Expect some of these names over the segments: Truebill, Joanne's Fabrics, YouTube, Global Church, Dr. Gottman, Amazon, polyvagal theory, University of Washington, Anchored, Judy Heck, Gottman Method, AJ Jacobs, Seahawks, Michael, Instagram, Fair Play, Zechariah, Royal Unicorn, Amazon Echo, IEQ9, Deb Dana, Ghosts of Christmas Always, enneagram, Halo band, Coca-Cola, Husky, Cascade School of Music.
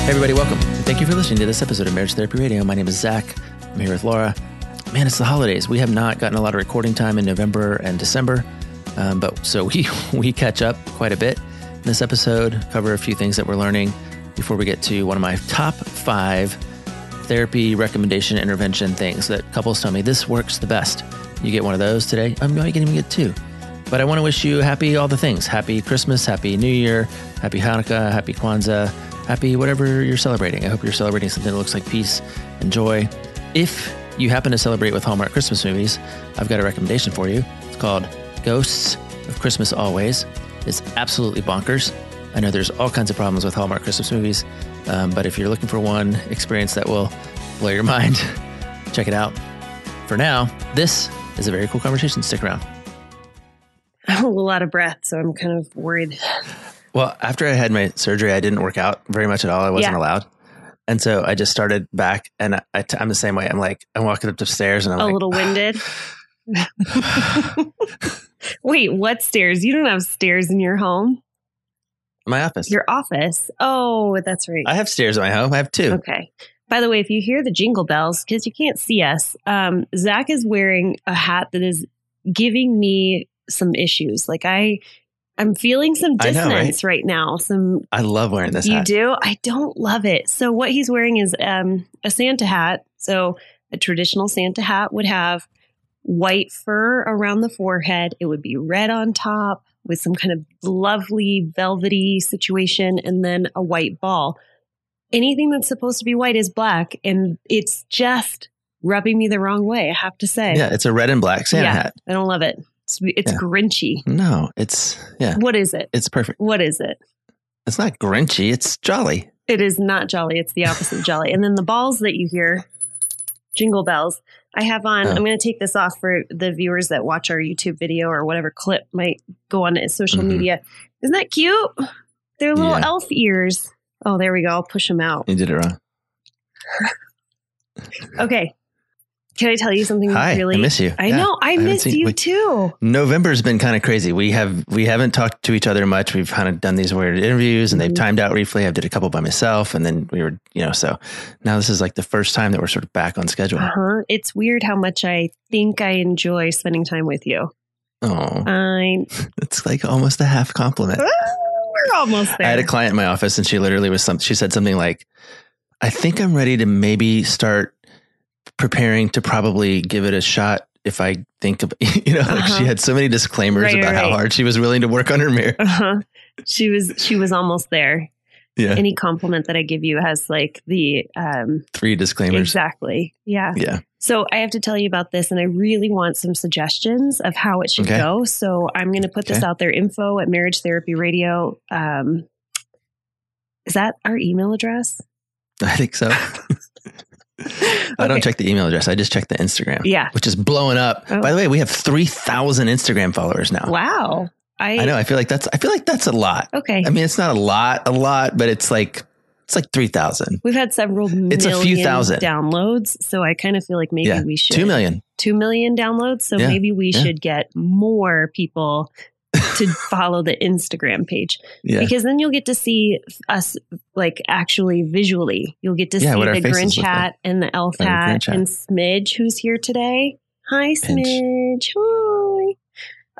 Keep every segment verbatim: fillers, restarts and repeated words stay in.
Hey everybody, welcome, and thank you for listening to this episode of Marriage Therapy Radio. My name is Zach. I'm here with Laura. Man, it's the holidays. We have not gotten a lot of recording time in November and December, um, but so we we catch up quite a bit in this episode, cover a few things that we're learning before we get to one of my top five therapy recommendation intervention things that couples tell me this works the best. You get one of those today. I mean, you can even get two. But I want to wish you happy all the things. Happy Christmas, happy New Year, happy Hanukkah, happy Kwanzaa, happy whatever you're celebrating. I hope you're celebrating something that looks like peace and joy. If you happen to celebrate with Hallmark Christmas movies, I've got a recommendation for you. It's called Ghosts of Christmas Always. It's absolutely bonkers. I know there's all kinds of problems with Hallmark Christmas movies, um, but if you're looking for one experience that will blow your mind, check it out. For now, this is a very cool conversation. Stick around. I'm a little out of breath, so I'm kind of worried. Well, after I had my surgery, I didn't work out very much at all. I wasn't yeah. allowed. And so I just started back, and I, I, I'm the same way. I'm like, I'm walking up the stairs and I'm a like, little winded. Wait, what stairs? You don't have stairs in your home? My office. Your office. Oh, that's right. I have stairs in my home. I have two. Okay. By the way, if you hear the jingle bells, because you can't see us, um, Zach is wearing a hat that is giving me some issues. Like I, I'm feeling some dissonance know, right? right now. Some I love wearing this you hat. You do? I don't love it. So what he's wearing is um, a Santa hat. So a traditional Santa hat would have white fur around the forehead. It would be red on top with some kind of lovely velvety situation and then a white ball. Anything that's supposed to be white is black, and it's just rubbing me the wrong way, I have to say. Yeah, it's a red and black Santa yeah, hat. I don't love it. It's, it's yeah. Grinchy. No, it's, yeah. What is it? It's perfect. What is it? It's not Grinchy. It's jolly. It is not jolly. It's the opposite of jolly. And then the balls that you hear, jingle bells, I have on, oh. I'm going to take this off for the viewers that watch our YouTube video or whatever clip might go on as social mm-hmm. media. Isn't that cute? They're little yeah. elf ears. Oh, there we go. I'll push them out. You did it wrong. Okay. Can I tell you something? Hi, really? I miss you. I yeah, know. I, I miss seen, you we, too. November's been kind of crazy. We have, we haven't talked to each other much. We've kind of done these weird interviews and they've timed out briefly. I did a couple by myself and then we were, you know, so now this is like the first time that we're sort of back on schedule. Uh-huh. It's weird how much I think I enjoy spending time with you. Oh, I, it's like almost a half compliment. We're almost there. I had a client in my office and she literally was some, she said something like, I think I'm ready to maybe start preparing to probably give it a shot. If I think of, you know, uh-huh. like she had so many disclaimers right, about right. how hard she was willing to work on her marriage. Uh-huh. She was, she was almost there. Yeah. Any compliment that I give you has like the, um, three disclaimers. Exactly. Yeah. Yeah. So I have to tell you about this, and I really want some suggestions of how it should okay. go. So I'm going to put okay. this out there. Info at Marriage Therapy Radio. Um, is that our email address? I think so. I okay. don't check the email address. I just check the Instagram. Yeah. Which is blowing up. Oh. By the way, we have three thousand Instagram followers now. Wow. I, I know. I feel like that's, I feel like that's a lot. Okay. I mean, it's not a lot, a lot, but it's like, it's like three thousand. We've had several million it's a few thousand. downloads. So I kind of feel like maybe yeah. we should. Two million. Two million downloads. So yeah. maybe we yeah. should get more people to follow the Instagram page yeah. because then you'll get to see us like actually visually. You'll get to yeah, see the Grinch hat like. and the elf oh, hat the and Smidge, who's here today. Hi, Pinch. Smidge. Hi.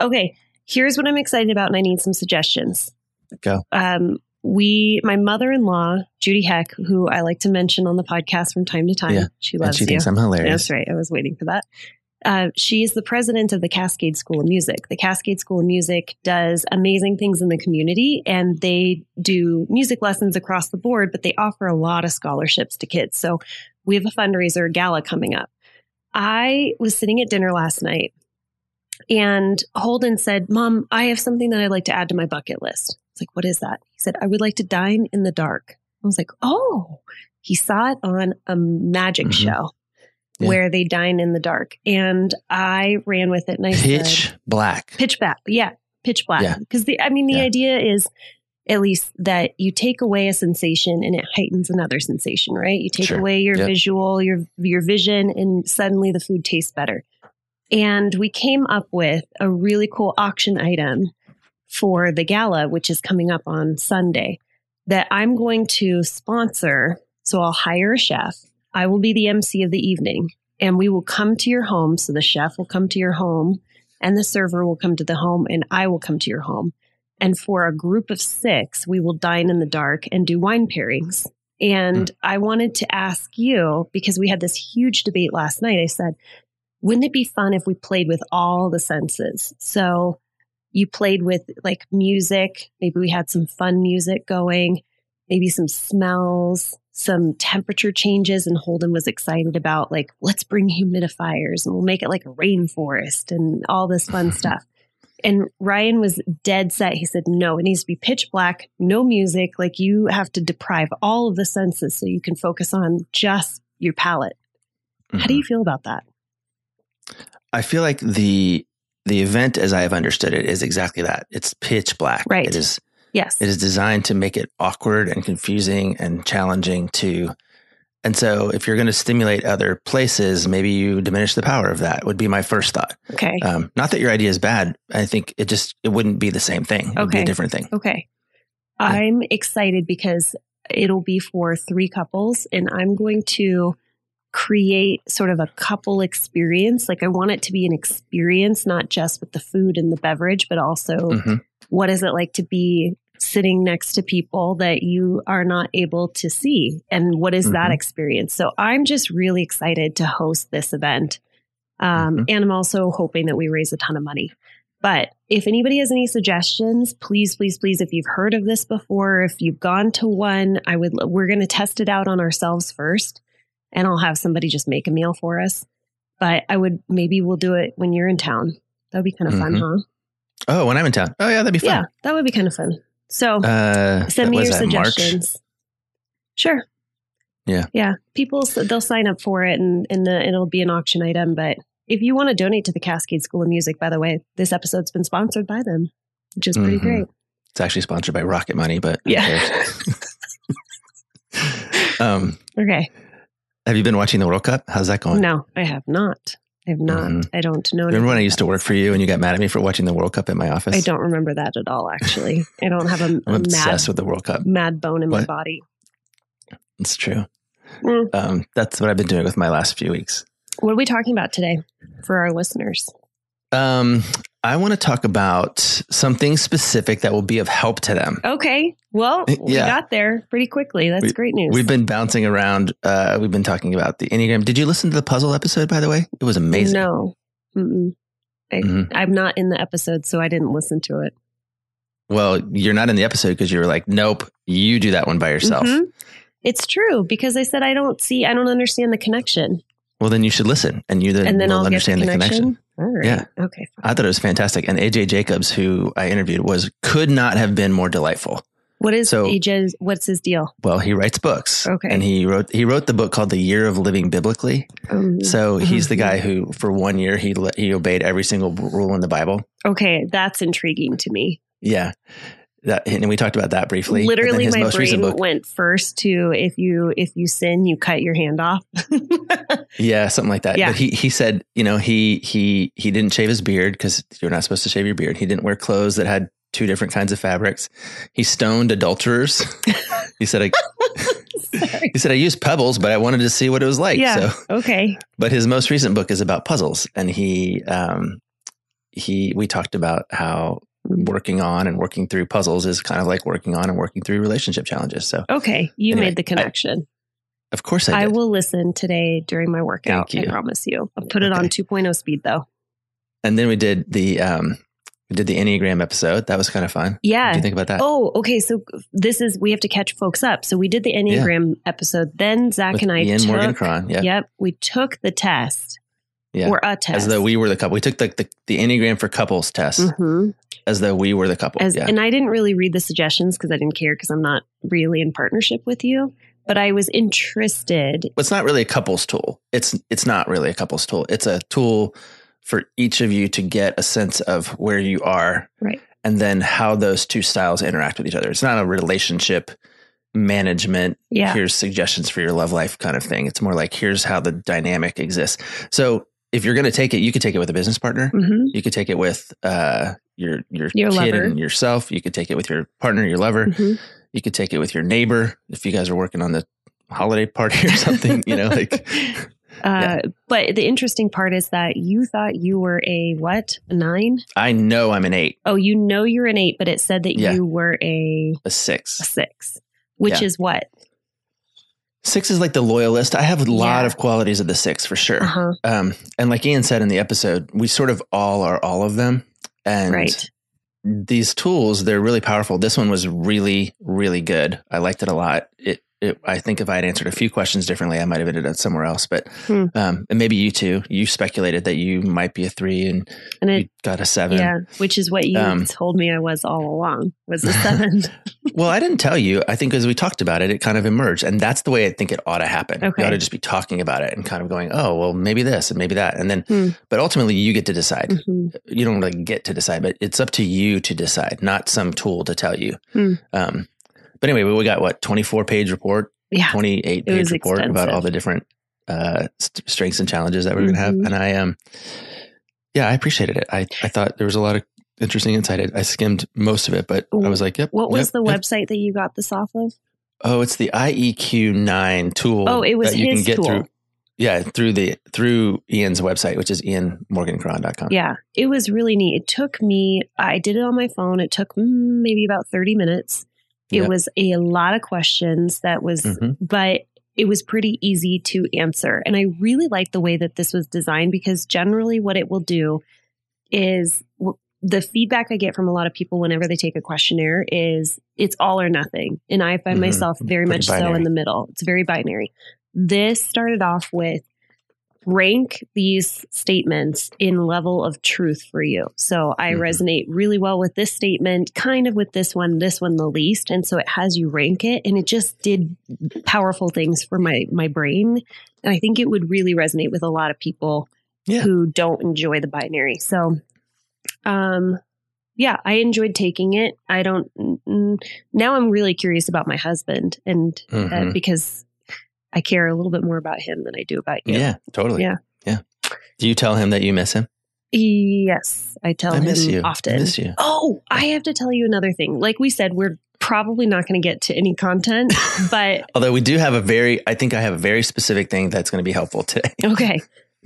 Okay. Here's what I'm excited about, and I need some suggestions. Go. Um, we, my mother-in-law, Judy Heck, who I like to mention on the podcast from time to time. Yeah. She loves and she you. She thinks I'm hilarious. That's right. I was waiting for that. Uh, she is the president of the Cascade School of Music. The Cascade School of Music does amazing things in the community, and they do music lessons across the board, but they offer a lot of scholarships to kids. So we have a fundraiser gala coming up. I was sitting at dinner last night, and Holden said, Mom, I have something that I'd like to add to my bucket list. I was like, what is that? He said, I would like to dine in the dark. I was like, oh, he saw it on a magic mm-hmm. show. Yeah. Where they dine in the dark. And I ran with it. And I pitch said, black. Pitch black. Yeah. Pitch black. Because yeah. the, I mean, the yeah. idea is at least that you take away a sensation and it heightens another sensation, right? You take sure. away your yep. visual, your, your vision, and suddenly the food tastes better. And we came up with a really cool auction item for the gala, which is coming up on Sunday. that I'm going to sponsor. So I'll hire a chef. I will be the M C of the evening, and we will come to your home. So the chef will come to your home, and the server will come to the home, and I will come to your home. And for a group of six, we will dine in the dark and do wine pairings. And mm. I wanted to ask you, because we had this huge debate last night, I said, wouldn't it be fun if we played with all the senses? So you played with like music, maybe we had some fun music going, maybe some smells, some temperature changes. And Holden was excited about like, let's bring humidifiers and we'll make it like a rainforest and all this fun stuff. And Ryan was dead set. He said, no, it needs to be pitch black, no music. Like you have to deprive all of the senses so you can focus on just your palate. Mm-hmm. How do you feel about that? I feel like the the event, as I have understood it, is exactly that. It's pitch black. Right. It is. Yes. It is designed to make it awkward and confusing and challenging to. And so if you're going to stimulate other places, maybe you diminish the power of that would be my first thought. Okay. Um, not that your idea is bad. I think it just, it wouldn't be the same thing. It okay. would be a different thing. Okay. Yeah. I'm excited because it'll be for three couples, and I'm going to create sort of a couple experience. Like I want it to be an experience, not just with the food and the beverage, but also mm-hmm. what is it like to be sitting next to people that you are not able to see, and what is mm-hmm. that experience? So I'm just really excited to host this event. Um, mm-hmm. And I'm also hoping that we raise a ton of money. But if anybody has any suggestions, please, please, please, if you've heard of this before, if you've gone to one, I would, we're going to test it out on ourselves first, and I'll have somebody just make a meal for us. But I would, maybe we'll do it when you're in town. That'd be kind of mm-hmm. fun, huh? Oh, when I'm in town. Oh yeah. That'd be fun. Yeah. That would be kind of fun. So uh, send me your suggestions. March? Sure. Yeah. Yeah. People, they'll sign up for it, and, and the, it'll be an auction item. But if you want to donate to the Cascade School of Music, by the way, this episode's been sponsored by them, which is pretty mm-hmm. great. It's actually sponsored by Rocket Money, but yeah. um, okay. Have you been watching the World Cup? How's that going? No, I have not. I have not. Mm-hmm. I don't know. Remember when I used to work for you and you got mad at me for watching the World Cup at my office? I don't remember that at all, actually. I don't have a, I'm a obsessed mad, with the World Cup. mad bone in what? my body. It's true. Mm. Um, that's what I've been doing with my last few weeks. What are we talking about today for our listeners? Um, I want to talk about something specific that will be of help to them. Okay. Well, yeah. we got there pretty quickly. That's we, great news. We've been bouncing around. Uh, we've been talking about the Enneagram. Did you listen to the puzzle episode, by the way? It was amazing. No, Mm-mm. I, mm-hmm. I'm not in the episode, so I didn't listen to it. Well, you're not in the episode because you were like, nope, you do that one by yourself. Mm-hmm. It's true, because I said, I don't see, I don't understand the connection. Well, then you should listen, and you then, and then will I'll understand the connection. The connection. All right. Yeah. Okay. Fine. I thought it was fantastic. And A J Jacobs, who I interviewed, was could not have been more delightful. What is so, A J's, what's his deal? Well, he writes books. Okay. And he wrote, he wrote the book called The Year of Living Biblically. Um, so he's mm-hmm. the guy who, for one year, he he obeyed every single rule in the Bible. Okay. That's intriguing to me. Yeah. That, and we talked about that briefly. Literally, my brain book, went first to if you if you sin, you cut your hand off. Yeah, something like that. Yeah. But he he said, you know, he he he didn't shave his beard because you're not supposed to shave your beard. He didn't wear clothes that had two different kinds of fabrics. He stoned adulterers. He said, I, he said I used pebbles, but I wanted to see what it was like. Yeah. So. Okay. But his most recent book is about puzzles, and he um he we talked about how working on and working through puzzles is kind of like working on and working through relationship challenges. So, okay. You anyway, made the connection. I, of course I did. I will listen today during my workout. I promise you. I'll put it okay. on two point oh speed though. And then we did the, um, we did the Enneagram episode. That was kind of fun. Yeah. What did you think about that? Oh, okay. So this is, we have to catch folks up. So we did the Enneagram yeah. episode. Then Zach With and I, Ian took, Morgan-Cron. Yeah. Yep. We took the test. Yeah. Or a test. As though we were the couple. We took the, the, the Enneagram for couples test mm-hmm. as though we were the couple. As, yeah. And I didn't really read the suggestions because I didn't care because I'm not really in partnership with you, but I was interested. Well, it's not really a couples tool. It's, it's not really a couples tool. It's a tool for each of you to get a sense of where you are right. and then how those two styles interact with each other. It's not a relationship management, yeah. here's suggestions for your love life kind of thing. It's more like, here's how the dynamic exists. So if you're going to take it, you could take it with a business partner. Mm-hmm. You could take it with uh, your your, your kid lover. And yourself. You could take it with your partner, your lover. Mm-hmm. You could take it with your neighbor if you guys are working on the holiday party or something, you know, like. Uh, yeah. But the interesting part is that you thought you were a what? A nine? I know I'm an eight. Oh, you know you're an eight, but it said that yeah. you were a... A six. A six, which yeah. is what? Six is like the loyalist. I have a lot yeah. of qualities of the six for sure. Uh-huh. Um, and like Ian said in the episode, we sort of all are all of them. And right. these tools, they're really powerful. This one was really, really good. I liked it a lot. It It, I think if I had answered a few questions differently, I might have ended up somewhere else. But hmm. um, and maybe you too. You speculated that you might be a three, and, and it, you got a seven. Yeah, which is what you um, told me I was all along, was a seven. Well, I didn't tell you. I think as we talked about it, it kind of emerged. And that's the way I think it ought to happen. Okay. You ought to just be talking about it and kind of going, oh, well, maybe this and maybe that. And then, hmm. but ultimately you get to decide. Mm-hmm. You don't like get to decide, but it's up to you to decide, not some tool to tell you. Hmm. Um But anyway, we got what, twenty-four page report, yeah, twenty-eight page report extensive. About all the different uh, st- strengths and challenges that we're mm-hmm. going to have. And I, um, yeah, I appreciated it. I, I thought there was a lot of interesting insight. I skimmed most of it, but I was like, yep. What yep, was the yep. website that you got this off of? Oh, it's the I E Q nine tool. Oh, it was that you his can get tool. Through. Yeah, through the through Ian's website, which is Ian Morgan Cron dot com. Yeah, it was really neat. It took me, I did it on my phone. It took maybe about thirty minutes. It yep. was a lot of questions that was, mm-hmm. but it was pretty easy to answer. And I really like the way that this was designed, because generally what it will do is w- the feedback I get from a lot of people whenever they take a questionnaire is it's all or nothing. And I find mm-hmm. myself very pretty much binary. So in the middle. It's very binary. This started off with rank these statements in level of truth for you. So I mm-hmm. resonate really well with this statement, kind of with this one, this one the least. And so it has you rank it, and it just did powerful things for my, my brain. And I think it would really resonate with a lot of people yeah. who don't enjoy the binary. So, um, yeah, I enjoyed taking it. I don't, now I'm really curious about my husband, and mm-hmm. uh, because I care a little bit more about him than I do about you. Yeah, totally. Yeah. Yeah. Do you tell him that you miss him? Yes. I tell I him miss you. Often. I miss you. Oh, I have to tell you another thing. Like we said, we're probably not going to get to any content, but. Although we do have a very, I think I have a very specific thing that's going to be helpful today. Okay.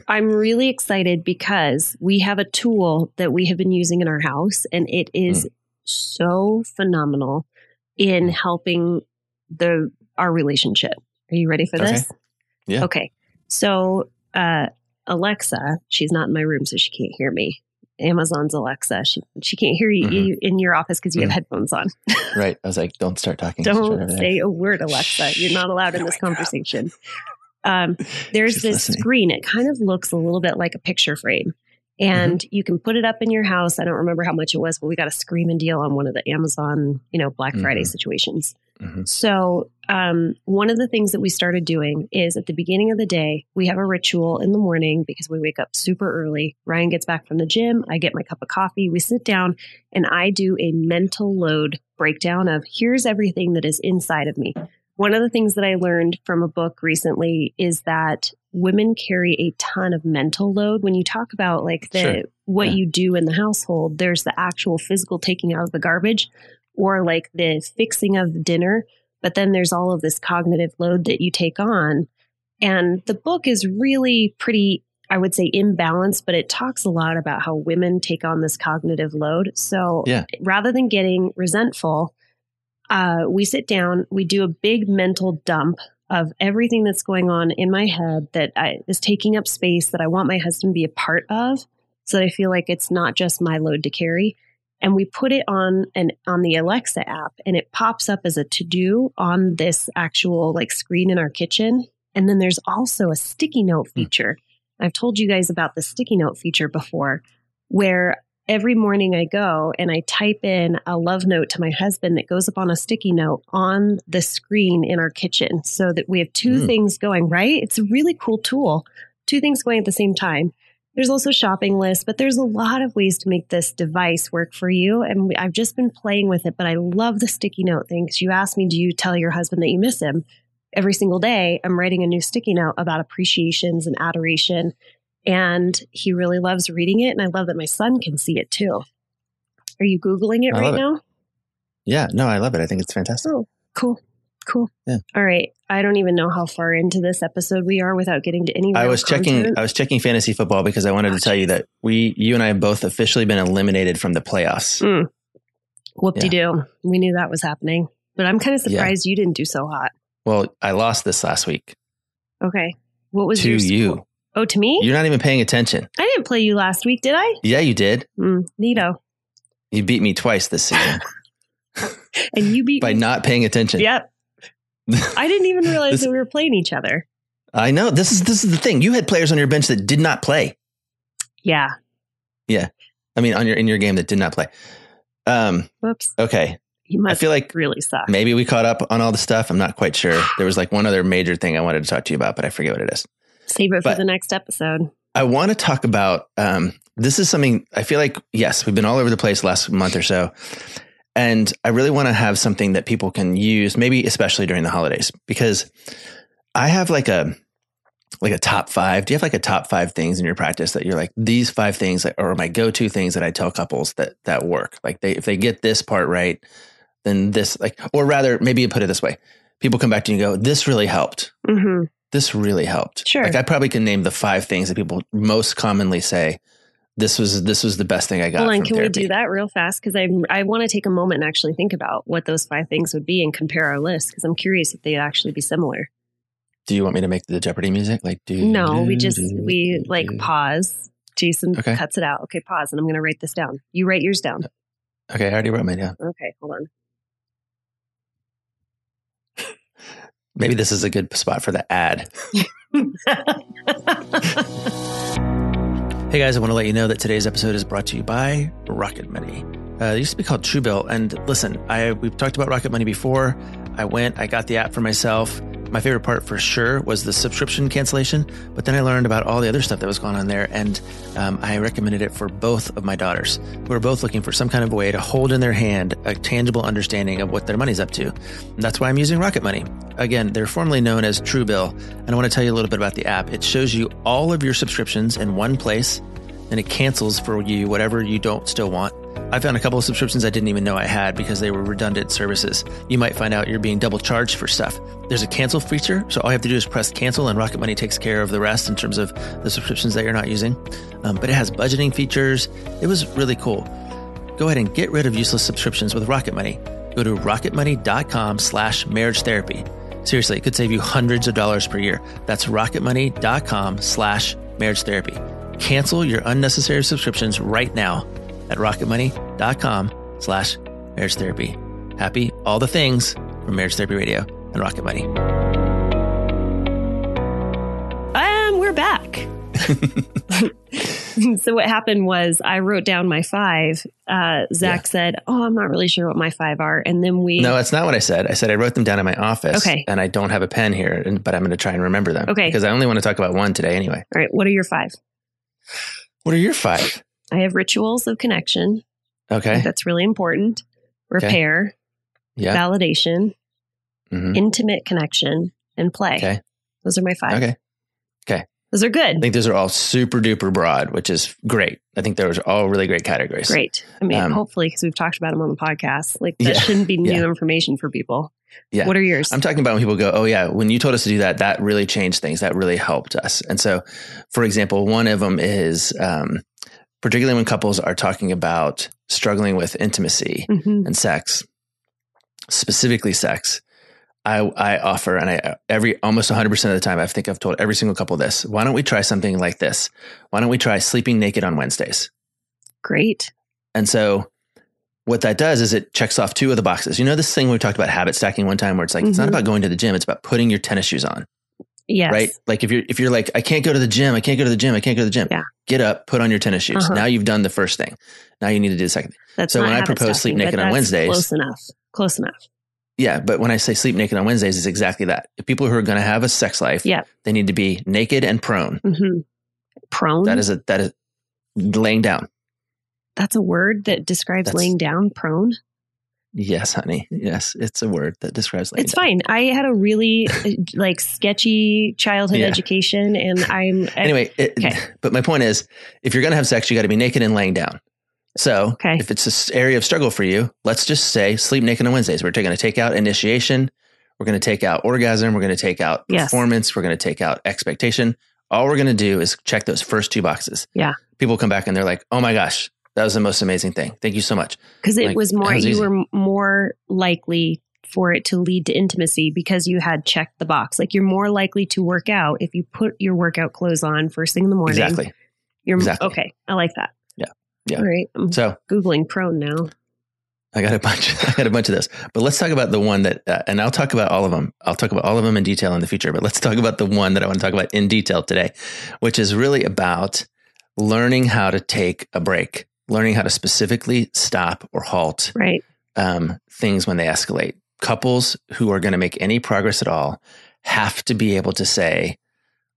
I'm really excited because we have a tool that we have been using in our house, and it is mm. so phenomenal in helping the our relationship. Are you ready for okay. this? Yeah. Okay. So uh, Alexa, she's not in my room, so she can't hear me. Amazon's Alexa, she she can't hear you, mm-hmm. you in your office because you mm-hmm. have headphones on. Right. I was like, don't start talking. Don't say a word, Alexa. You're not allowed in this conversation. Um, there's she's this listening. Screen. It kind of looks a little bit like a picture frame. And mm-hmm. you can put it up in your house. I don't remember how much it was, but we got a screaming deal on one of the Amazon, you know, Black mm-hmm. Friday situations. Mm-hmm. So um, one of the things that we started doing is at the beginning of the day, we have a ritual in the morning because we wake up super early. Ryan gets back from the gym. I get my cup of coffee. We sit down, and I do a mental load breakdown of here's everything that is inside of me. One of the things that I learned from a book recently is that women carry a ton of mental load. When you talk about like the sure. what yeah. you do in the household, there's the actual physical taking out of the garbage or like the fixing of dinner. But then there's all of this cognitive load that you take on. And the book is really pretty, I would say, imbalanced, but it talks a lot about how women take on this cognitive load. So yeah. rather than getting resentful, Uh, we sit down, we do a big mental dump of everything that's going on in my head that I, is taking up space that I want my husband to be a part of, so that I feel like it's not just my load to carry. And we put it on an on the Alexa app, and it pops up as a to-do on this actual like screen in our kitchen. And then there's also a sticky note feature. Mm. I've told you guys about the sticky note feature before, where every morning I go and I type in a love note to my husband that goes up on a sticky note on the screen in our kitchen, so that we have two mm. things going, right? It's a really cool tool. Two things going at the same time. There's also shopping lists, but there's a lot of ways to make this device work for you. And we, I've just been playing with it, but I love the sticky note thing. Because you asked me, do you tell your husband that you miss him? Every single day, I'm writing a new sticky note about appreciations and adoration. And he really loves reading it. And I love that my son can see it too. Are you Googling it I right now? Yeah, no, I love it. I think it's fantastic. Oh, cool. Cool. Yeah. All right. I don't even know how far into this episode we are without getting to any. I was checking. Content. I was checking fantasy football because I wanted oh, to tell you that we, you and I, have both officially been eliminated from the playoffs. Mm. Whoop-de-doo. Yeah. We knew that was happening, but I'm kind of surprised yeah. you didn't do so hot. Well, I lost this last week. Okay. What was to your you? Oh, to me? You're not even paying attention. I didn't play you last week, did I? Yeah, you did. Mm, neato. You beat me twice this season. And you beat by me. Not paying attention. Yep. I didn't even realize this, that we were playing each other. I know. This is this is the thing. You had players on your bench that did not play. Yeah. Yeah. I mean, on your in your game that did not play. Um, Whoops. Okay. You must I feel like really suck. Maybe we caught up on all the stuff. I'm not quite sure. There was like one other major thing I wanted to talk to you about, but I forget what it is. Save it but for the next episode. I want to talk about, um, this is something I feel like, yes, we've been all over the place last month or so. And I really want to have something that people can use, maybe especially during the holidays, because I have like a, like a top five. Do you have like a top five things in your practice that you're like, these five things are my go-to things that I tell couples that, that work? Like they, if they get this part right, then this like, or rather maybe you put it this way. People come back to you and go, this really helped. Mm-hmm. This really helped. Sure. Like I probably can name the five things that people most commonly say. This was this was the best thing I got. Hold on, from can therapy. We do that real fast? Because I I want to take a moment and actually think about what those five things would be and compare our list because I'm curious if they'd actually be similar. Do you want me to make the Jeopardy music? Like, do no, do, we just do, we do, like do. Pause. Jason okay. cuts it out. Okay, pause, and I'm going to write this down. You write yours down. Okay, I already wrote mine down. Okay, hold on. Maybe this is a good spot for the ad. Hey guys, I want to let you know that today's episode is brought to you by Rocket Money. Uh, it used to be called Truebill. And listen, I we've talked about Rocket Money before. I went, I got the app for myself. My favorite part for sure was the subscription cancellation. But then I learned about all the other stuff that was going on there. And um, I recommended it for both of my daughters, who are both looking for some kind of way to hold in their hand a tangible understanding of what their money's up to. And that's why I'm using Rocket Money. Again, they're formerly known as Truebill. And I want to tell you a little bit about the app. It shows you all of your subscriptions in one place. And it cancels for you whatever you don't still want. I found a couple of subscriptions I didn't even know I had because they were redundant services. You might find out you're being double charged for stuff. There's a cancel feature, so all you have to do is press cancel and Rocket Money takes care of the rest in terms of the subscriptions that you're not using. Um, but it has budgeting features. It was really cool. Go ahead and get rid of useless subscriptions with Rocket Money. Go to rocketmoney.com slash marriage therapy. Seriously, it could save you hundreds of dollars per year. That's rocketmoney.com slash marriage therapy. Cancel your unnecessary subscriptions right now at rocketmoney.com slash marriage therapy. Happy all the things from Marriage Therapy Radio and Rocket Money. And we're back. So what happened was I wrote down my five. Uh, Zach yeah. said, oh, I'm not really sure what my five are. And then we... No, that's not what I said. I said I wrote them down in my office. Okay. And I don't have a pen here, and, but I'm going to try and remember them. Okay. Because I only want to talk about one today anyway. All right. What are your five? What are your five? I have rituals of connection. Okay. That's really important. Repair. Okay. Yeah. Validation. Mm-hmm. Intimate connection and play. Okay. Those are my five. Okay. Okay. Those are good. I think those are all super duper broad, which is great. I think those are all really great categories. Great. I mean, um, hopefully, because we've talked about them on the podcast, like that yeah, shouldn't be new yeah. information for people. Yeah. What are yours? I'm talking about when people go, oh yeah, when you told us to do that, that really changed things. That really helped us. And so, for example, one of them is, um, particularly when couples are talking about struggling with intimacy mm-hmm. and sex, specifically sex, I, I offer, and I, every, almost a hundred percent of the time, I think I've told every single couple this, why don't we try something like this? Why don't we try sleeping naked on Wednesdays? Great. And so what that does is it checks off two of the boxes. You know, this thing we talked about habit stacking one time where it's like, mm-hmm. it's not about going to the gym. It's about putting your tennis shoes on. Yes. Right. Like if you're, if you're like, I can't go to the gym, I can't go to the gym, I can't go to the gym. Yeah. Get up, put on your tennis shoes. Uh-huh. Now you've done the first thing. Now you need to do the second thing. That's so when I propose sleep naked on Wednesdays, close enough, close enough. Yeah. But when I say sleep naked on Wednesdays, it's exactly that. If people who are going to have a sex life, yeah. they need to be naked and prone. Mm-hmm. Prone. That is a, that is laying down. That's a word that describes That's, laying down prone. Yes, honey. Yes. It's a word that describes laying it's down. It's fine. I had a really like sketchy childhood yeah. education and I'm I, anyway. It, okay. But my point is, if you're going to have sex, you got to be naked and laying down. So okay. if it's an area of struggle for you, let's just say sleep naked on Wednesdays. We're going to take out initiation. We're going to take out orgasm. We're going to take out yes. performance. We're going to take out expectation. All we're going to do is check those first two boxes. Yeah. People come back and they're like, oh my gosh, that was the most amazing thing. Thank you so much. Because it like, was more, was you easy. were more likely for it to lead to intimacy because you had checked the box. Like you're more likely to work out if you put your workout clothes on first thing in the morning. Exactly. You're exactly. Okay. I like that. Yeah. Yeah. All right. I'm so Googling prone now. I got a bunch. I got a bunch of those, but let's talk about the one that, uh, and I'll talk about all of them. I'll talk about all of them in detail in the future, but let's talk about the one that I want to talk about in detail today, which is really about learning how to take a break, learning how to specifically stop or halt right. um, things when they escalate. Couples who are going to make any progress at all have to be able to say,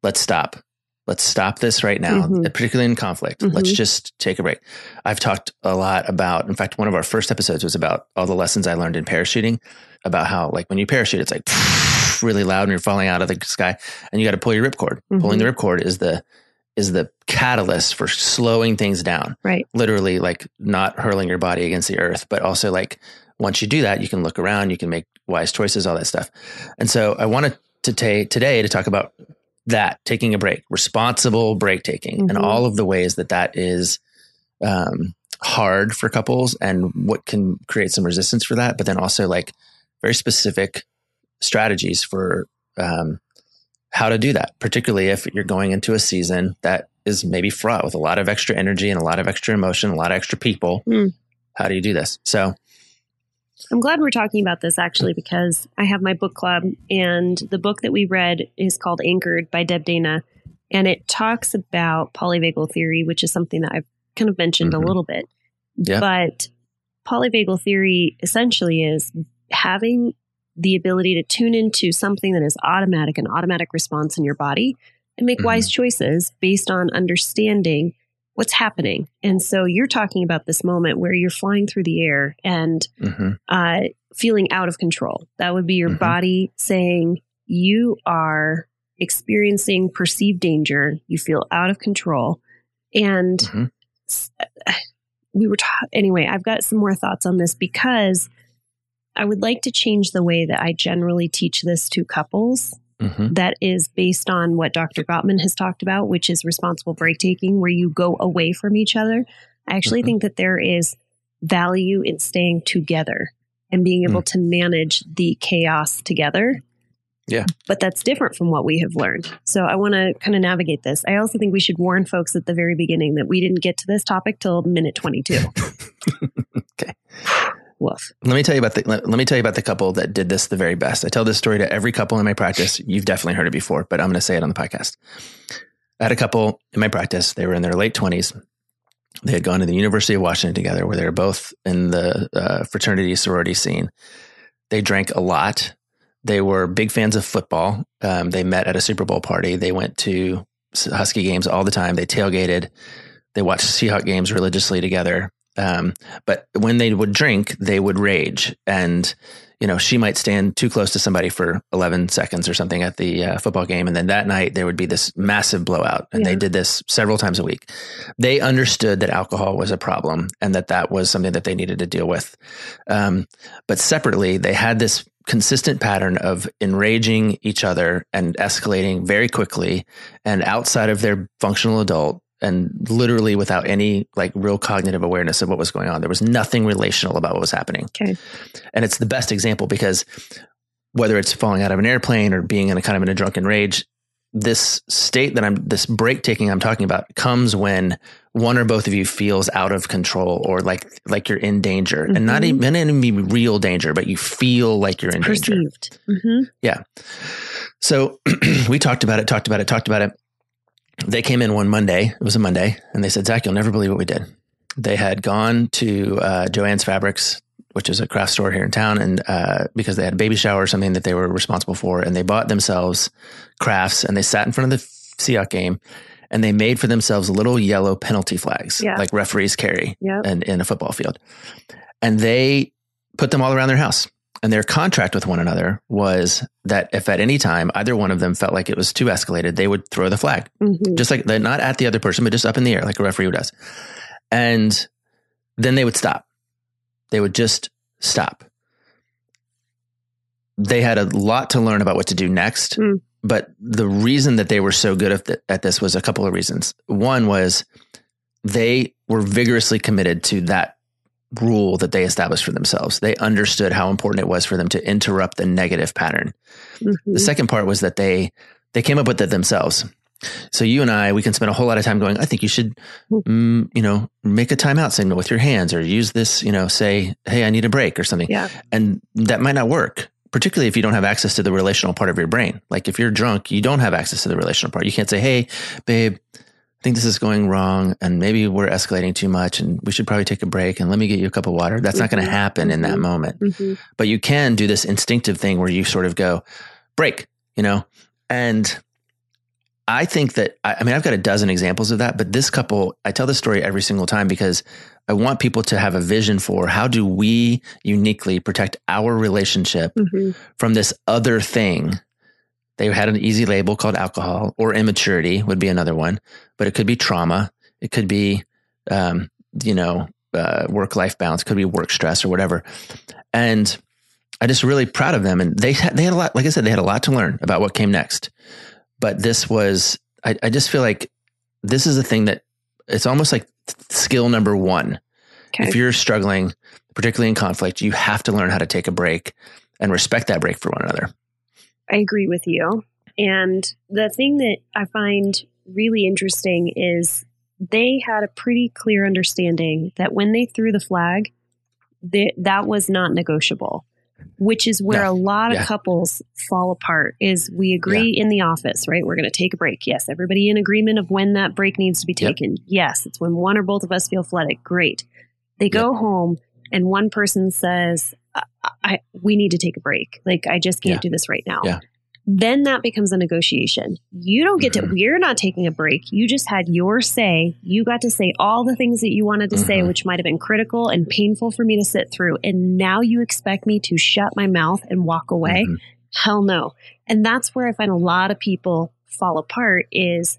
let's stop. Let's stop this right now, mm-hmm. particularly in conflict. Mm-hmm. Let's just take a break. I've talked a lot about, in fact, one of our first episodes was about all the lessons I learned in parachuting, about how like when you parachute, it's like really loud and you're falling out of the sky and you got to pull your ripcord. Mm-hmm. Pulling the ripcord is the, is the catalyst for slowing things down. Right. Literally like not hurling your body against the earth, but also like once you do that, you can look around, you can make wise choices, all that stuff. And so I wanted to take today to talk about that, taking a break, responsible break taking, mm-hmm. and all of the ways that that is um, hard for couples and what can create some resistance for that. But then also like very specific strategies for um, how to do that, particularly if you're going into a season that is maybe fraught with a lot of extra energy and a lot of extra emotion, a lot of extra people. Mm. How do you do this? So I'm glad we're talking about this actually, because I have my book club and the book that we read is called Anchored by Deb Dana. And it talks about polyvagal theory, which is something that I've kind of mentioned mm-hmm. a little bit, yeah. but polyvagal theory essentially is having the ability to tune into something that is automatic, an automatic response in your body and make mm-hmm. wise choices based on understanding what's happening. And so you're talking about this moment where you're flying through the air and mm-hmm. uh, feeling out of control. That would be your mm-hmm. body saying you are experiencing perceived danger. You feel out of control. And mm-hmm. we were ta- anyway, I've got some more thoughts on this because I would like to change the way that I generally teach this to couples. Mm-hmm. That is based on what Doctor Gottman has talked about, which is responsible break taking, where you go away from each other. I actually mm-hmm. think that there is value in staying together and being able mm. to manage the chaos together. Yeah. But that's different from what we have learned. So I want to kind of navigate this. I also think we should warn folks at the very beginning that we didn't get to this topic till minute twenty-two. Okay. Woof. Let me tell you about the let, let me tell you about the couple that did this the very best. I tell this story to every couple in my practice. You've definitely heard it before, but I'm going to say it on the podcast. I had a couple in my practice. They were in their late twenties. They had gone to the University of Washington together, where they were both in the uh, fraternity sorority scene. They drank a lot. They were big fans of football. Um, they met at a Super Bowl party. They went to Husky games all the time. They tailgated. They watched Seahawks games religiously together. Um, but when they would drink, they would rage, and, you know, she might stand too close to somebody for eleven seconds or something at the uh, football game. And then that night there would be this massive blowout, and yeah. they did this several times a week. They understood that alcohol was a problem and that that was something that they needed to deal with. Um, but separately, they had this consistent pattern of enraging each other and escalating very quickly and outside of their functional adult. And literally without any like real cognitive awareness of what was going on. There was nothing relational about what was happening. Okay. And it's the best example because whether it's falling out of an airplane or being in a kind of in a drunken rage, this state that I'm, this break taking I'm talking about comes when one or both of you feels out of control or like, like you're in danger mm-hmm. and not even in real danger, but you feel like you're it's in perceived. Danger. Mm-hmm. Yeah. So we talked about it, talked about it, talked about it. They came in one Monday, it was a Monday, and they said, Zach, you'll never believe what we did. They had gone to uh, Joanne's Fabrics, which is a craft store here in town, and uh, because they had a baby shower or something that they were responsible for, and they bought themselves crafts, and they sat in front of the Seahawks game, and they made for themselves little yellow penalty flags, yeah. like referees carry yep. and in a football field. And they put them all around their house. And their contract with one another was that if at any time either one of them felt like it was too escalated, they would throw the flag, mm-hmm. just like they're not at the other person, but just up in the air, like a referee does. And then they would stop. They would just stop. They had a lot to learn about what to do next. Mm. But the reason that they were so good at, th- at this was a couple of reasons. One was they were vigorously committed to that rule that they established for themselves. They understood how important it was for them to interrupt the negative pattern. Mm-hmm. The second part was that they they came up with it themselves. So you and I, we can spend a whole lot of time going, I think you should, mm, you know, make a timeout signal with your hands or use this, you know, say, hey, I need a break or something. Yeah. And that might not work, particularly if you don't have access to the relational part of your brain. Like if you're drunk, you don't have access to the relational part. You can't say, hey, babe, I think this is going wrong and maybe we're escalating too much and we should probably take a break and let me get you a cup of water. That's mm-hmm. not going to happen in that mm-hmm. moment. Mm-hmm. But you can do this instinctive thing where you sort of go break, you know, and I think that, I mean, I've got a dozen examples of that, but this couple, I tell this story every single time because I want people to have a vision for how do we uniquely protect our relationship mm-hmm. from this other thing. They had an easy label called alcohol, or immaturity would be another one, but it could be trauma. It could be, um, you know, uh, work-life balance, could be work stress or whatever. And I just really proud of them. And they had, they had a lot, like I said, they had a lot to learn about what came next, but this was, I, I just feel like this is the thing that it's almost like skill number one. Okay. If you're struggling, particularly in conflict, you have to learn how to take a break and respect that break for one another. I agree with you. And the thing that I find really interesting is they had a pretty clear understanding that when they threw the flag, they, that was not negotiable, which is where no. a lot yeah. of couples fall apart is we agree yeah. in the office, right? We're going to take a break. Yes. Everybody in agreement of when that break needs to be taken. Yep. Yes. It's when one or both of us feel flooded. Great. They go yep. home and one person says, I, we need to take a break. Like, I just can't yeah. do this right now. Yeah. Then that becomes a negotiation. You don't get mm-hmm. to, we're not taking a break. You just had your say. You got to say all the things that you wanted to mm-hmm. say, which might've been critical and painful for me to sit through. And now you expect me to shut my mouth and walk away. Mm-hmm. Hell no. And that's where I find a lot of people fall apart is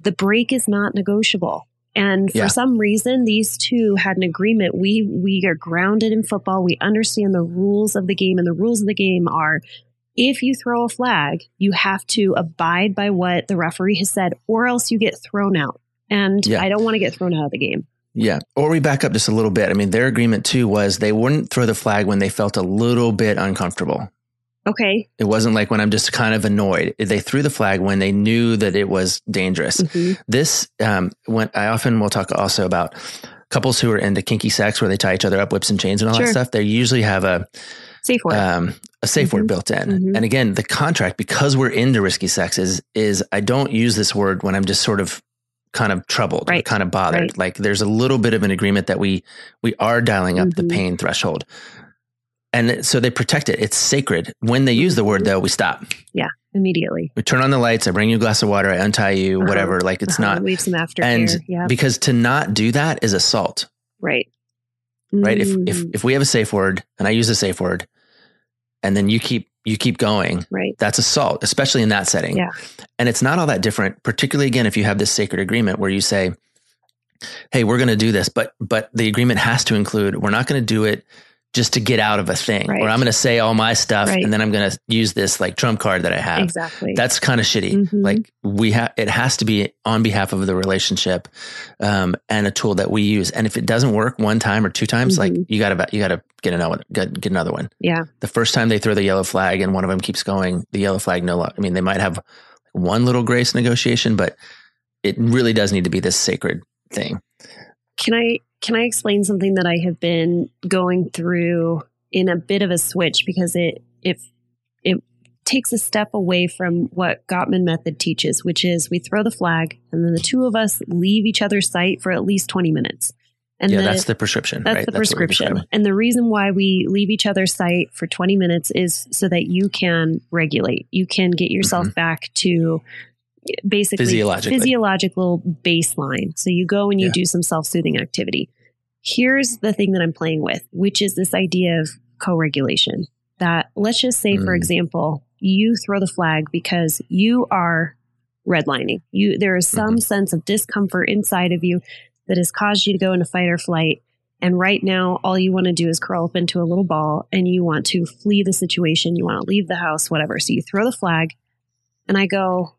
the break is not negotiable. And for yeah. some reason, these two had an agreement. We we are grounded in football. We understand the rules of the game. And the rules of the game are, if you throw a flag, you have to abide by what the referee has said, or else you get thrown out. And yeah. I don't want to get thrown out of the game. Yeah. Or we back up just a little bit. I mean, their agreement, too, was they wouldn't throw the flag when they felt a little bit uncomfortable. Okay. It wasn't like when I'm just kind of annoyed. They threw the flag when they knew that it was dangerous. Mm-hmm. This, um, when I often will talk also about couples who are into kinky sex where they tie each other up, whips and chains and all sure. that stuff. They usually have a safe word, um, a safe mm-hmm. word built in. Mm-hmm. And again, the contract, because we're into risky sex is, is I don't use this word when I'm just sort of kind of troubled, right. or kind of bothered. Right. Like there's a little bit of an agreement that we, we are dialing up mm-hmm. the pain threshold. And so they protect it. It's sacred. When they use the word, though, we stop. Yeah, immediately. We turn on the lights. I bring you a glass of water. I untie you, uh-huh. whatever. Like it's uh-huh. not. Leave some aftercare. And yeah. because to not do that is assault. Right. Mm. Right. If if if we have a safe word and I use a safe word, and then you keep you keep going. Right. That's assault, especially in that setting. Yeah. And it's not all that different. Particularly again, if you have this sacred agreement where you say, "Hey, we're going to do this," but but the agreement has to include we're not going to do it just to get out of a thing, right. or I'm going to say all my stuff right. and then I'm going to use this like trump card that I have. Exactly. That's kind of shitty. Mm-hmm. Like we have, it has to be on behalf of the relationship um, and a tool that we use. And if it doesn't work one time or two times, mm-hmm. like you gotta, you gotta get another one, get, get another one. Yeah. The first time they throw the yellow flag and one of them keeps going, the yellow flag, no luck. I mean, they might have one little grace negotiation, but it really does need to be this sacred thing. Can I, Can I explain something that I have been going through in a bit of a switch because it it, it takes a step away from what Gottman Method teaches, which is we throw the flag and then the two of us leave each other's sight for at least twenty minutes. And yeah, the, that's the prescription. That's right? the that's prescription. And the reason why we leave each other's sight for twenty minutes is so that you can regulate. You can get yourself mm-hmm. back to basically physiological baseline. So you go and you yeah. do some self-soothing activity. Here's the thing that I'm playing with, which is this idea of co-regulation that let's just say, mm. for example, you throw the flag because you are redlining. You, there is some mm-hmm. sense of discomfort inside of you that has caused you to go into fight or flight. And right now, all you want to do is curl up into a little ball and you want to flee the situation. You want to leave the house, whatever. So you throw the flag and I go,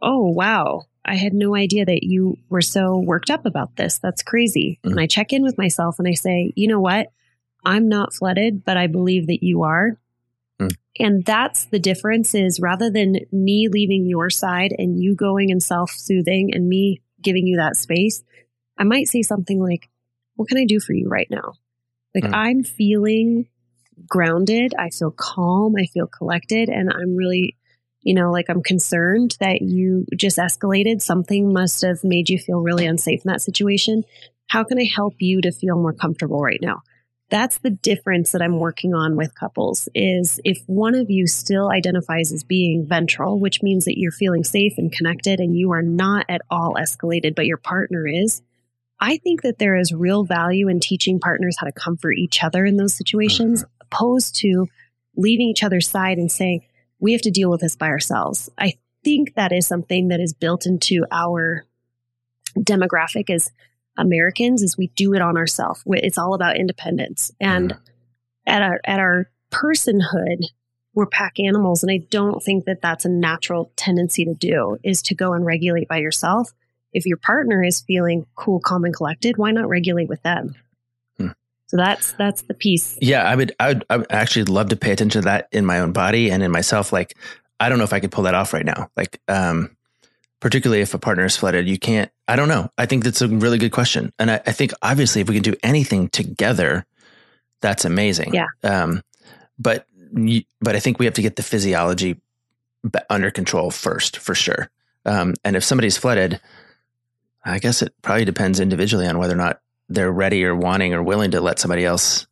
oh, wow, I had no idea that you were so worked up about this. That's crazy. Mm-hmm. And I check in with myself and I say, you know what? I'm not flooded, but I believe that you are. Mm-hmm. And that's the difference is rather than me leaving your side and you going and self-soothing and me giving you that space, I might say something like, what can I do for you right now? Like mm-hmm. I'm feeling grounded. I feel calm. I feel collected. And I'm really... You know, like I'm concerned that you just escalated. Something must have made you feel really unsafe in that situation. How can I help you to feel more comfortable right now? That's the difference that I'm working on with couples is if one of you still identifies as being ventral, which means that you're feeling safe and connected and you are not at all escalated, but your partner is, I think that there is real value in teaching partners how to comfort each other in those situations, mm-hmm. opposed to leaving each other's side and saying, we have to deal with this by ourselves. I think that is something that is built into our demographic as Americans is we do it on ourselves. It's all about independence. And mm. at our at our personhood, we're pack animals. And I don't think that that's a natural tendency to do is to go and regulate by yourself. If your partner is feeling cool, calm, and collected, why not regulate with them? So that's, that's the piece. Yeah. I would, I would, I would actually love to pay attention to that in my own body and in myself. Like, I don't know if I could pull that off right now. Like, um, particularly if a partner is flooded, you can't, I don't know. I think that's a really good question. And I, I think obviously if we can do anything together, that's amazing. Yeah. Um, but, but I think we have to get the physiology under control first, for sure. Um, and if somebody's flooded, I guess it probably depends individually on whether or not they're ready or wanting or willing to let somebody else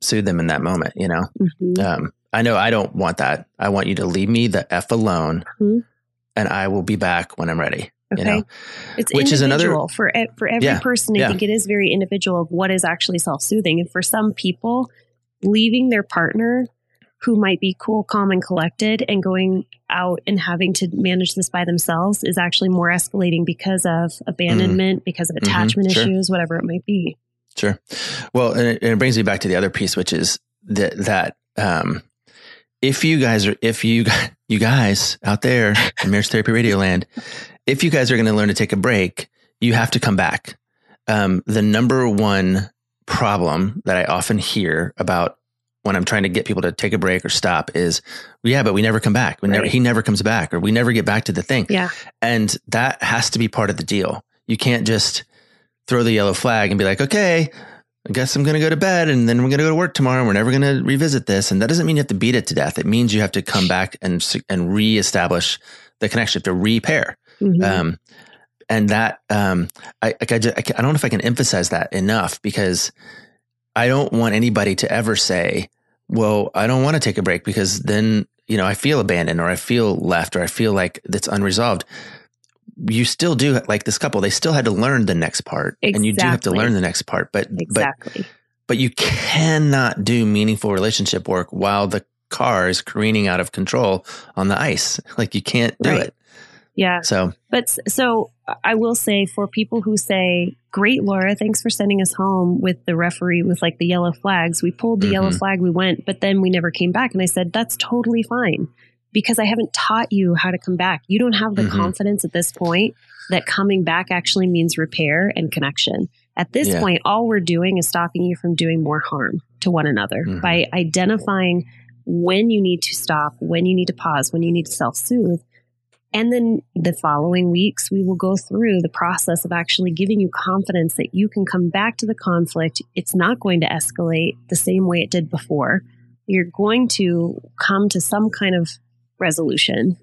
soothe them in that moment. You know, mm-hmm. um, I know I don't want that. I want you to leave me the F alone mm-hmm. and I will be back when I'm ready. Okay. You know, it's which is another for, for every yeah, person. I yeah. think it is very individual of what is actually self-soothing. And for some people leaving their partner who might be cool, calm, and collected and going out and having to manage this by themselves is actually more escalating because of abandonment, mm-hmm. because of attachment mm-hmm. sure. issues, whatever it might be. Sure. Well, and it, and it brings me back to the other piece, which is that, that um, if you guys are, if you, you guys out there in Marriage Therapy Radio Land, if you guys are going to learn to take a break, you have to come back. Um, the number one problem that I often hear about when I'm trying to get people to take a break or stop is, yeah, but we never come back. We right. never, he never comes back or we never get back to the thing. Yeah. And that has to be part of the deal. You can't just throw the yellow flag and be like, okay, I guess I'm going to go to bed and then we're going to go to work tomorrow. And we're never going to revisit this. And that doesn't mean you have to beat it to death. It means you have to come back and, and reestablish the connection to repair. Mm-hmm. Um, and that, um, I, like I, just, I, I don't know if I can emphasize that enough because I don't want anybody to ever say, well, I don't want to take a break because then, you know, I feel abandoned or I feel left or I feel like that's unresolved. You still do, like this couple, they still had to learn the next part exactly. and you do have to learn the next part, but, exactly. but, but you cannot do meaningful relationship work while the car is careening out of control on the ice. Like you can't do right. it. Yeah. So, but so I will say for people who say, great, Laura, thanks for sending us home with the referee with like the yellow flags. We pulled the mm-hmm. yellow flag, we went, but then we never came back. And I said, that's totally fine because I haven't taught you how to come back. You don't have the mm-hmm. confidence at this point that coming back actually means repair and connection. At this yeah. point, all we're doing is stopping you from doing more harm to one another mm-hmm. by identifying when you need to stop, when you need to pause, when you need to self-soothe. And then the following weeks, we will go through the process of actually giving you confidence that you can come back to the conflict. It's not going to escalate the same way it did before. You're going to come to some kind of resolution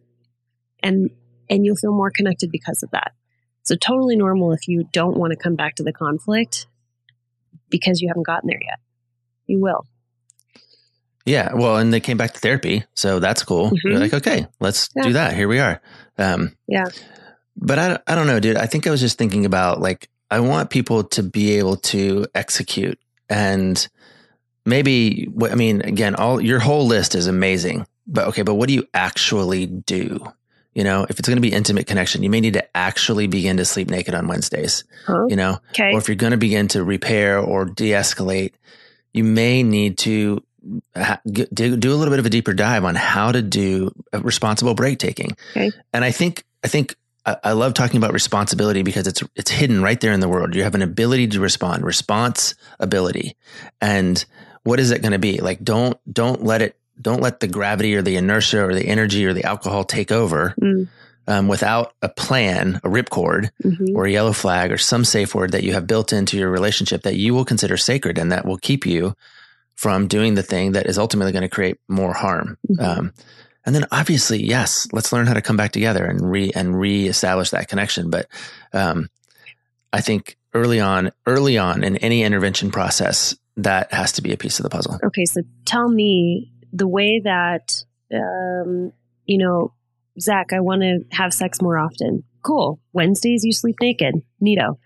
and and you'll feel more connected because of that. So totally normal if you don't want to come back to the conflict because you haven't gotten there yet. You will. Yeah. Well, and they came back to therapy. So that's cool. Mm-hmm. You're like, okay, let's yeah. do that. Here we are. Um, yeah. But I, I don't know, dude. I think I was just thinking about like, I want people to be able to execute and maybe, I mean, again, all your whole list is amazing, but okay, but what do you actually do? You know, if it's going to be intimate connection, you may need to actually begin to sleep naked on Wednesdays, huh? you know, okay. Or if you're going to begin to repair or de-escalate, you may need to ha- g- do a little bit of a deeper dive on how to do a responsible break taking. Okay. And I think, I think I, I love talking about responsibility because it's, it's hidden right there in the word. You have an ability to respond, responsibility. And what is it going to be? Like, don't, don't let it, Don't let the gravity or the inertia or the energy or the alcohol take over mm. um, without a plan, a ripcord mm-hmm. or a yellow flag or some safe word that you have built into your relationship that you will consider sacred and that will keep you from doing the thing that is ultimately going to create more harm. Mm-hmm. Um, and then obviously, yes, let's learn how to come back together and re and reestablish that connection. But um, I think early on, early on in any intervention process, that has to be a piece of the puzzle. Okay, so tell me. The way that, um, you know, Zach, I want to have sex more often. Cool. Wednesdays, you sleep naked. Neato.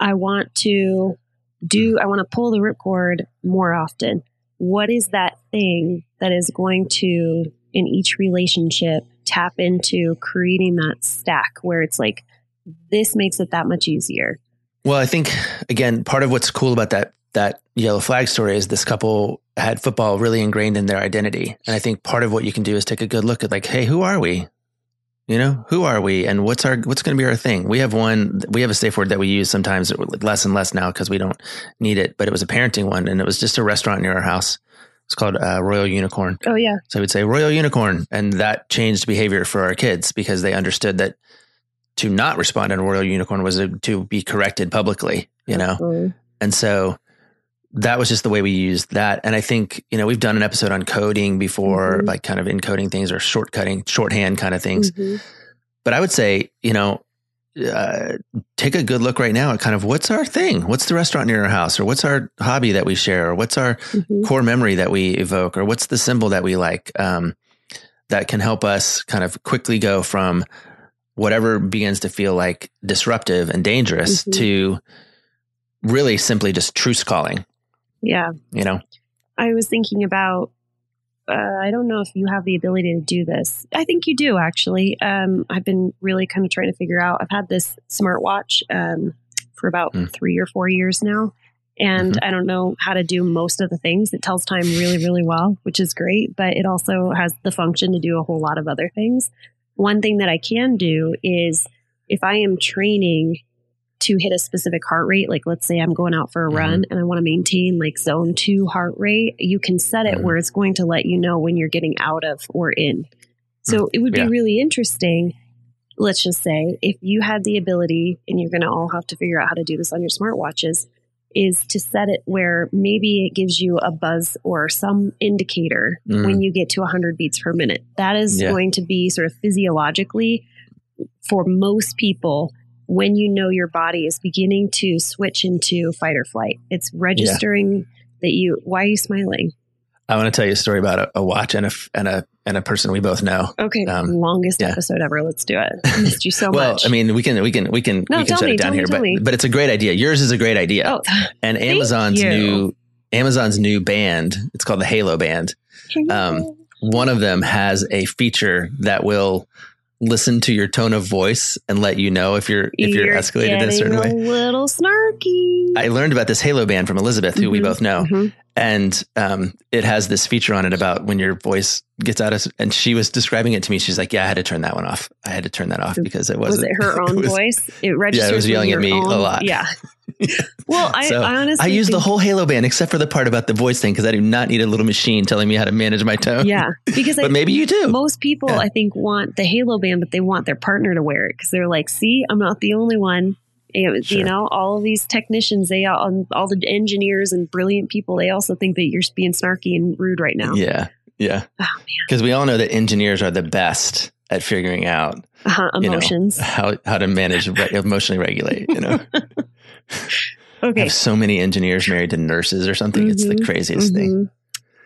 I want to do, I want to pull the ripcord more often. What is that thing that is going to, in each relationship, tap into creating that stack where it's like, this makes it that much easier? Well, I think, again, part of what's cool about that that yellow flag story is this couple had football really ingrained in their identity. And I think part of what you can do is take a good look at like, hey, who are we? You know, who are we? And what's our, what's going to be our thing? We have one, we have a safe word that we use sometimes less and less now because we don't need it, but it was a parenting one. And it was just a restaurant near our house. It's called uh, Royal Unicorn. Oh yeah. So we'd say Royal Unicorn. And that changed behavior for our kids because they understood that to not respond in Royal Unicorn was a, to be corrected publicly, you know? Mm-hmm. And so that was just the way we used that. And I think, you know, we've done an episode on coding before, mm-hmm. like kind of encoding things or shortcutting, shorthand kind of things. Mm-hmm. But I would say, you know, uh, take a good look right now at kind of what's our thing? What's the restaurant near our house? Or what's our hobby that we share? Or what's our mm-hmm. core memory that we evoke? Or what's the symbol that we like um, that can help us kind of quickly go from whatever begins to feel like disruptive and dangerous mm-hmm. to really simply just truce calling. Yeah. You know, I was thinking about, uh, I don't know if you have the ability to do this. I think you do actually. Um, I've been really kind of trying to figure out, I've had this smartwatch, um, for about mm. three or four years now. And mm-hmm. I don't know how to do most of the things. It tells time really, really well, which is great, but it also has the function to do a whole lot of other things. One thing that I can do is if I am training to hit a specific heart rate, like let's say I'm going out for a mm-hmm. run and I want to maintain like zone two heart rate, you can set it mm-hmm. where it's going to let you know when you're getting out of or in. So mm-hmm. it would be yeah. really interesting, let's just say, if you had the ability, and you're going to all have to figure out how to do this on your smartwatches, is to set it where maybe it gives you a buzz or some indicator mm-hmm. when you get to one hundred beats per minute. That is yeah. going to be sort of physiologically for most people when you know your body is beginning to switch into fight or flight. It's registering yeah. that you, why are you smiling? I want to tell you a story about a, a watch and a, and a, and a person we both know. Okay. Um, longest yeah. episode ever. Let's do it. I missed you so well, much. Well, I mean, we can, we can, we can, no, we can shut me, it down me, here, but, me. but it's a great idea. Yours is a great idea. Oh, and Amazon's new, Amazon's new band, it's called the Halo band. Um, one of them has a feature that will listen to your tone of voice and let you know if you're if you're, you're escalated in a certain a way. Little snarky. I learned about this Halo band from Elizabeth, who mm-hmm. we both know, mm-hmm. and um, it has this feature on it about when your voice gets out of. And she was describing it to me. She's like, "Yeah, I had to turn that one off. I had to turn that off because it wasn't." Was it her own it was, voice? It registers. Yeah, it was yelling at me own, a lot. Yeah. Well, I, so I honestly I use the whole Halo band except for the part about the voice thing because I do not need a little machine telling me how to manage my tone. Yeah, because but I, maybe you do. Most people, yeah. I think, want the Halo band, but they want their partner to wear it because they're like, "See, I'm not the only one." You sure. know, all of these technicians, they all, all the engineers and brilliant people, they also think that you're being snarky and rude right now. Yeah, yeah. Because oh, we all know that engineers are the best at figuring out uh-huh, emotions, you know, how how to manage re- emotionally regulate. You know. Okay. I have so many engineers married to nurses or something. Mm-hmm, it's the craziest mm-hmm. thing.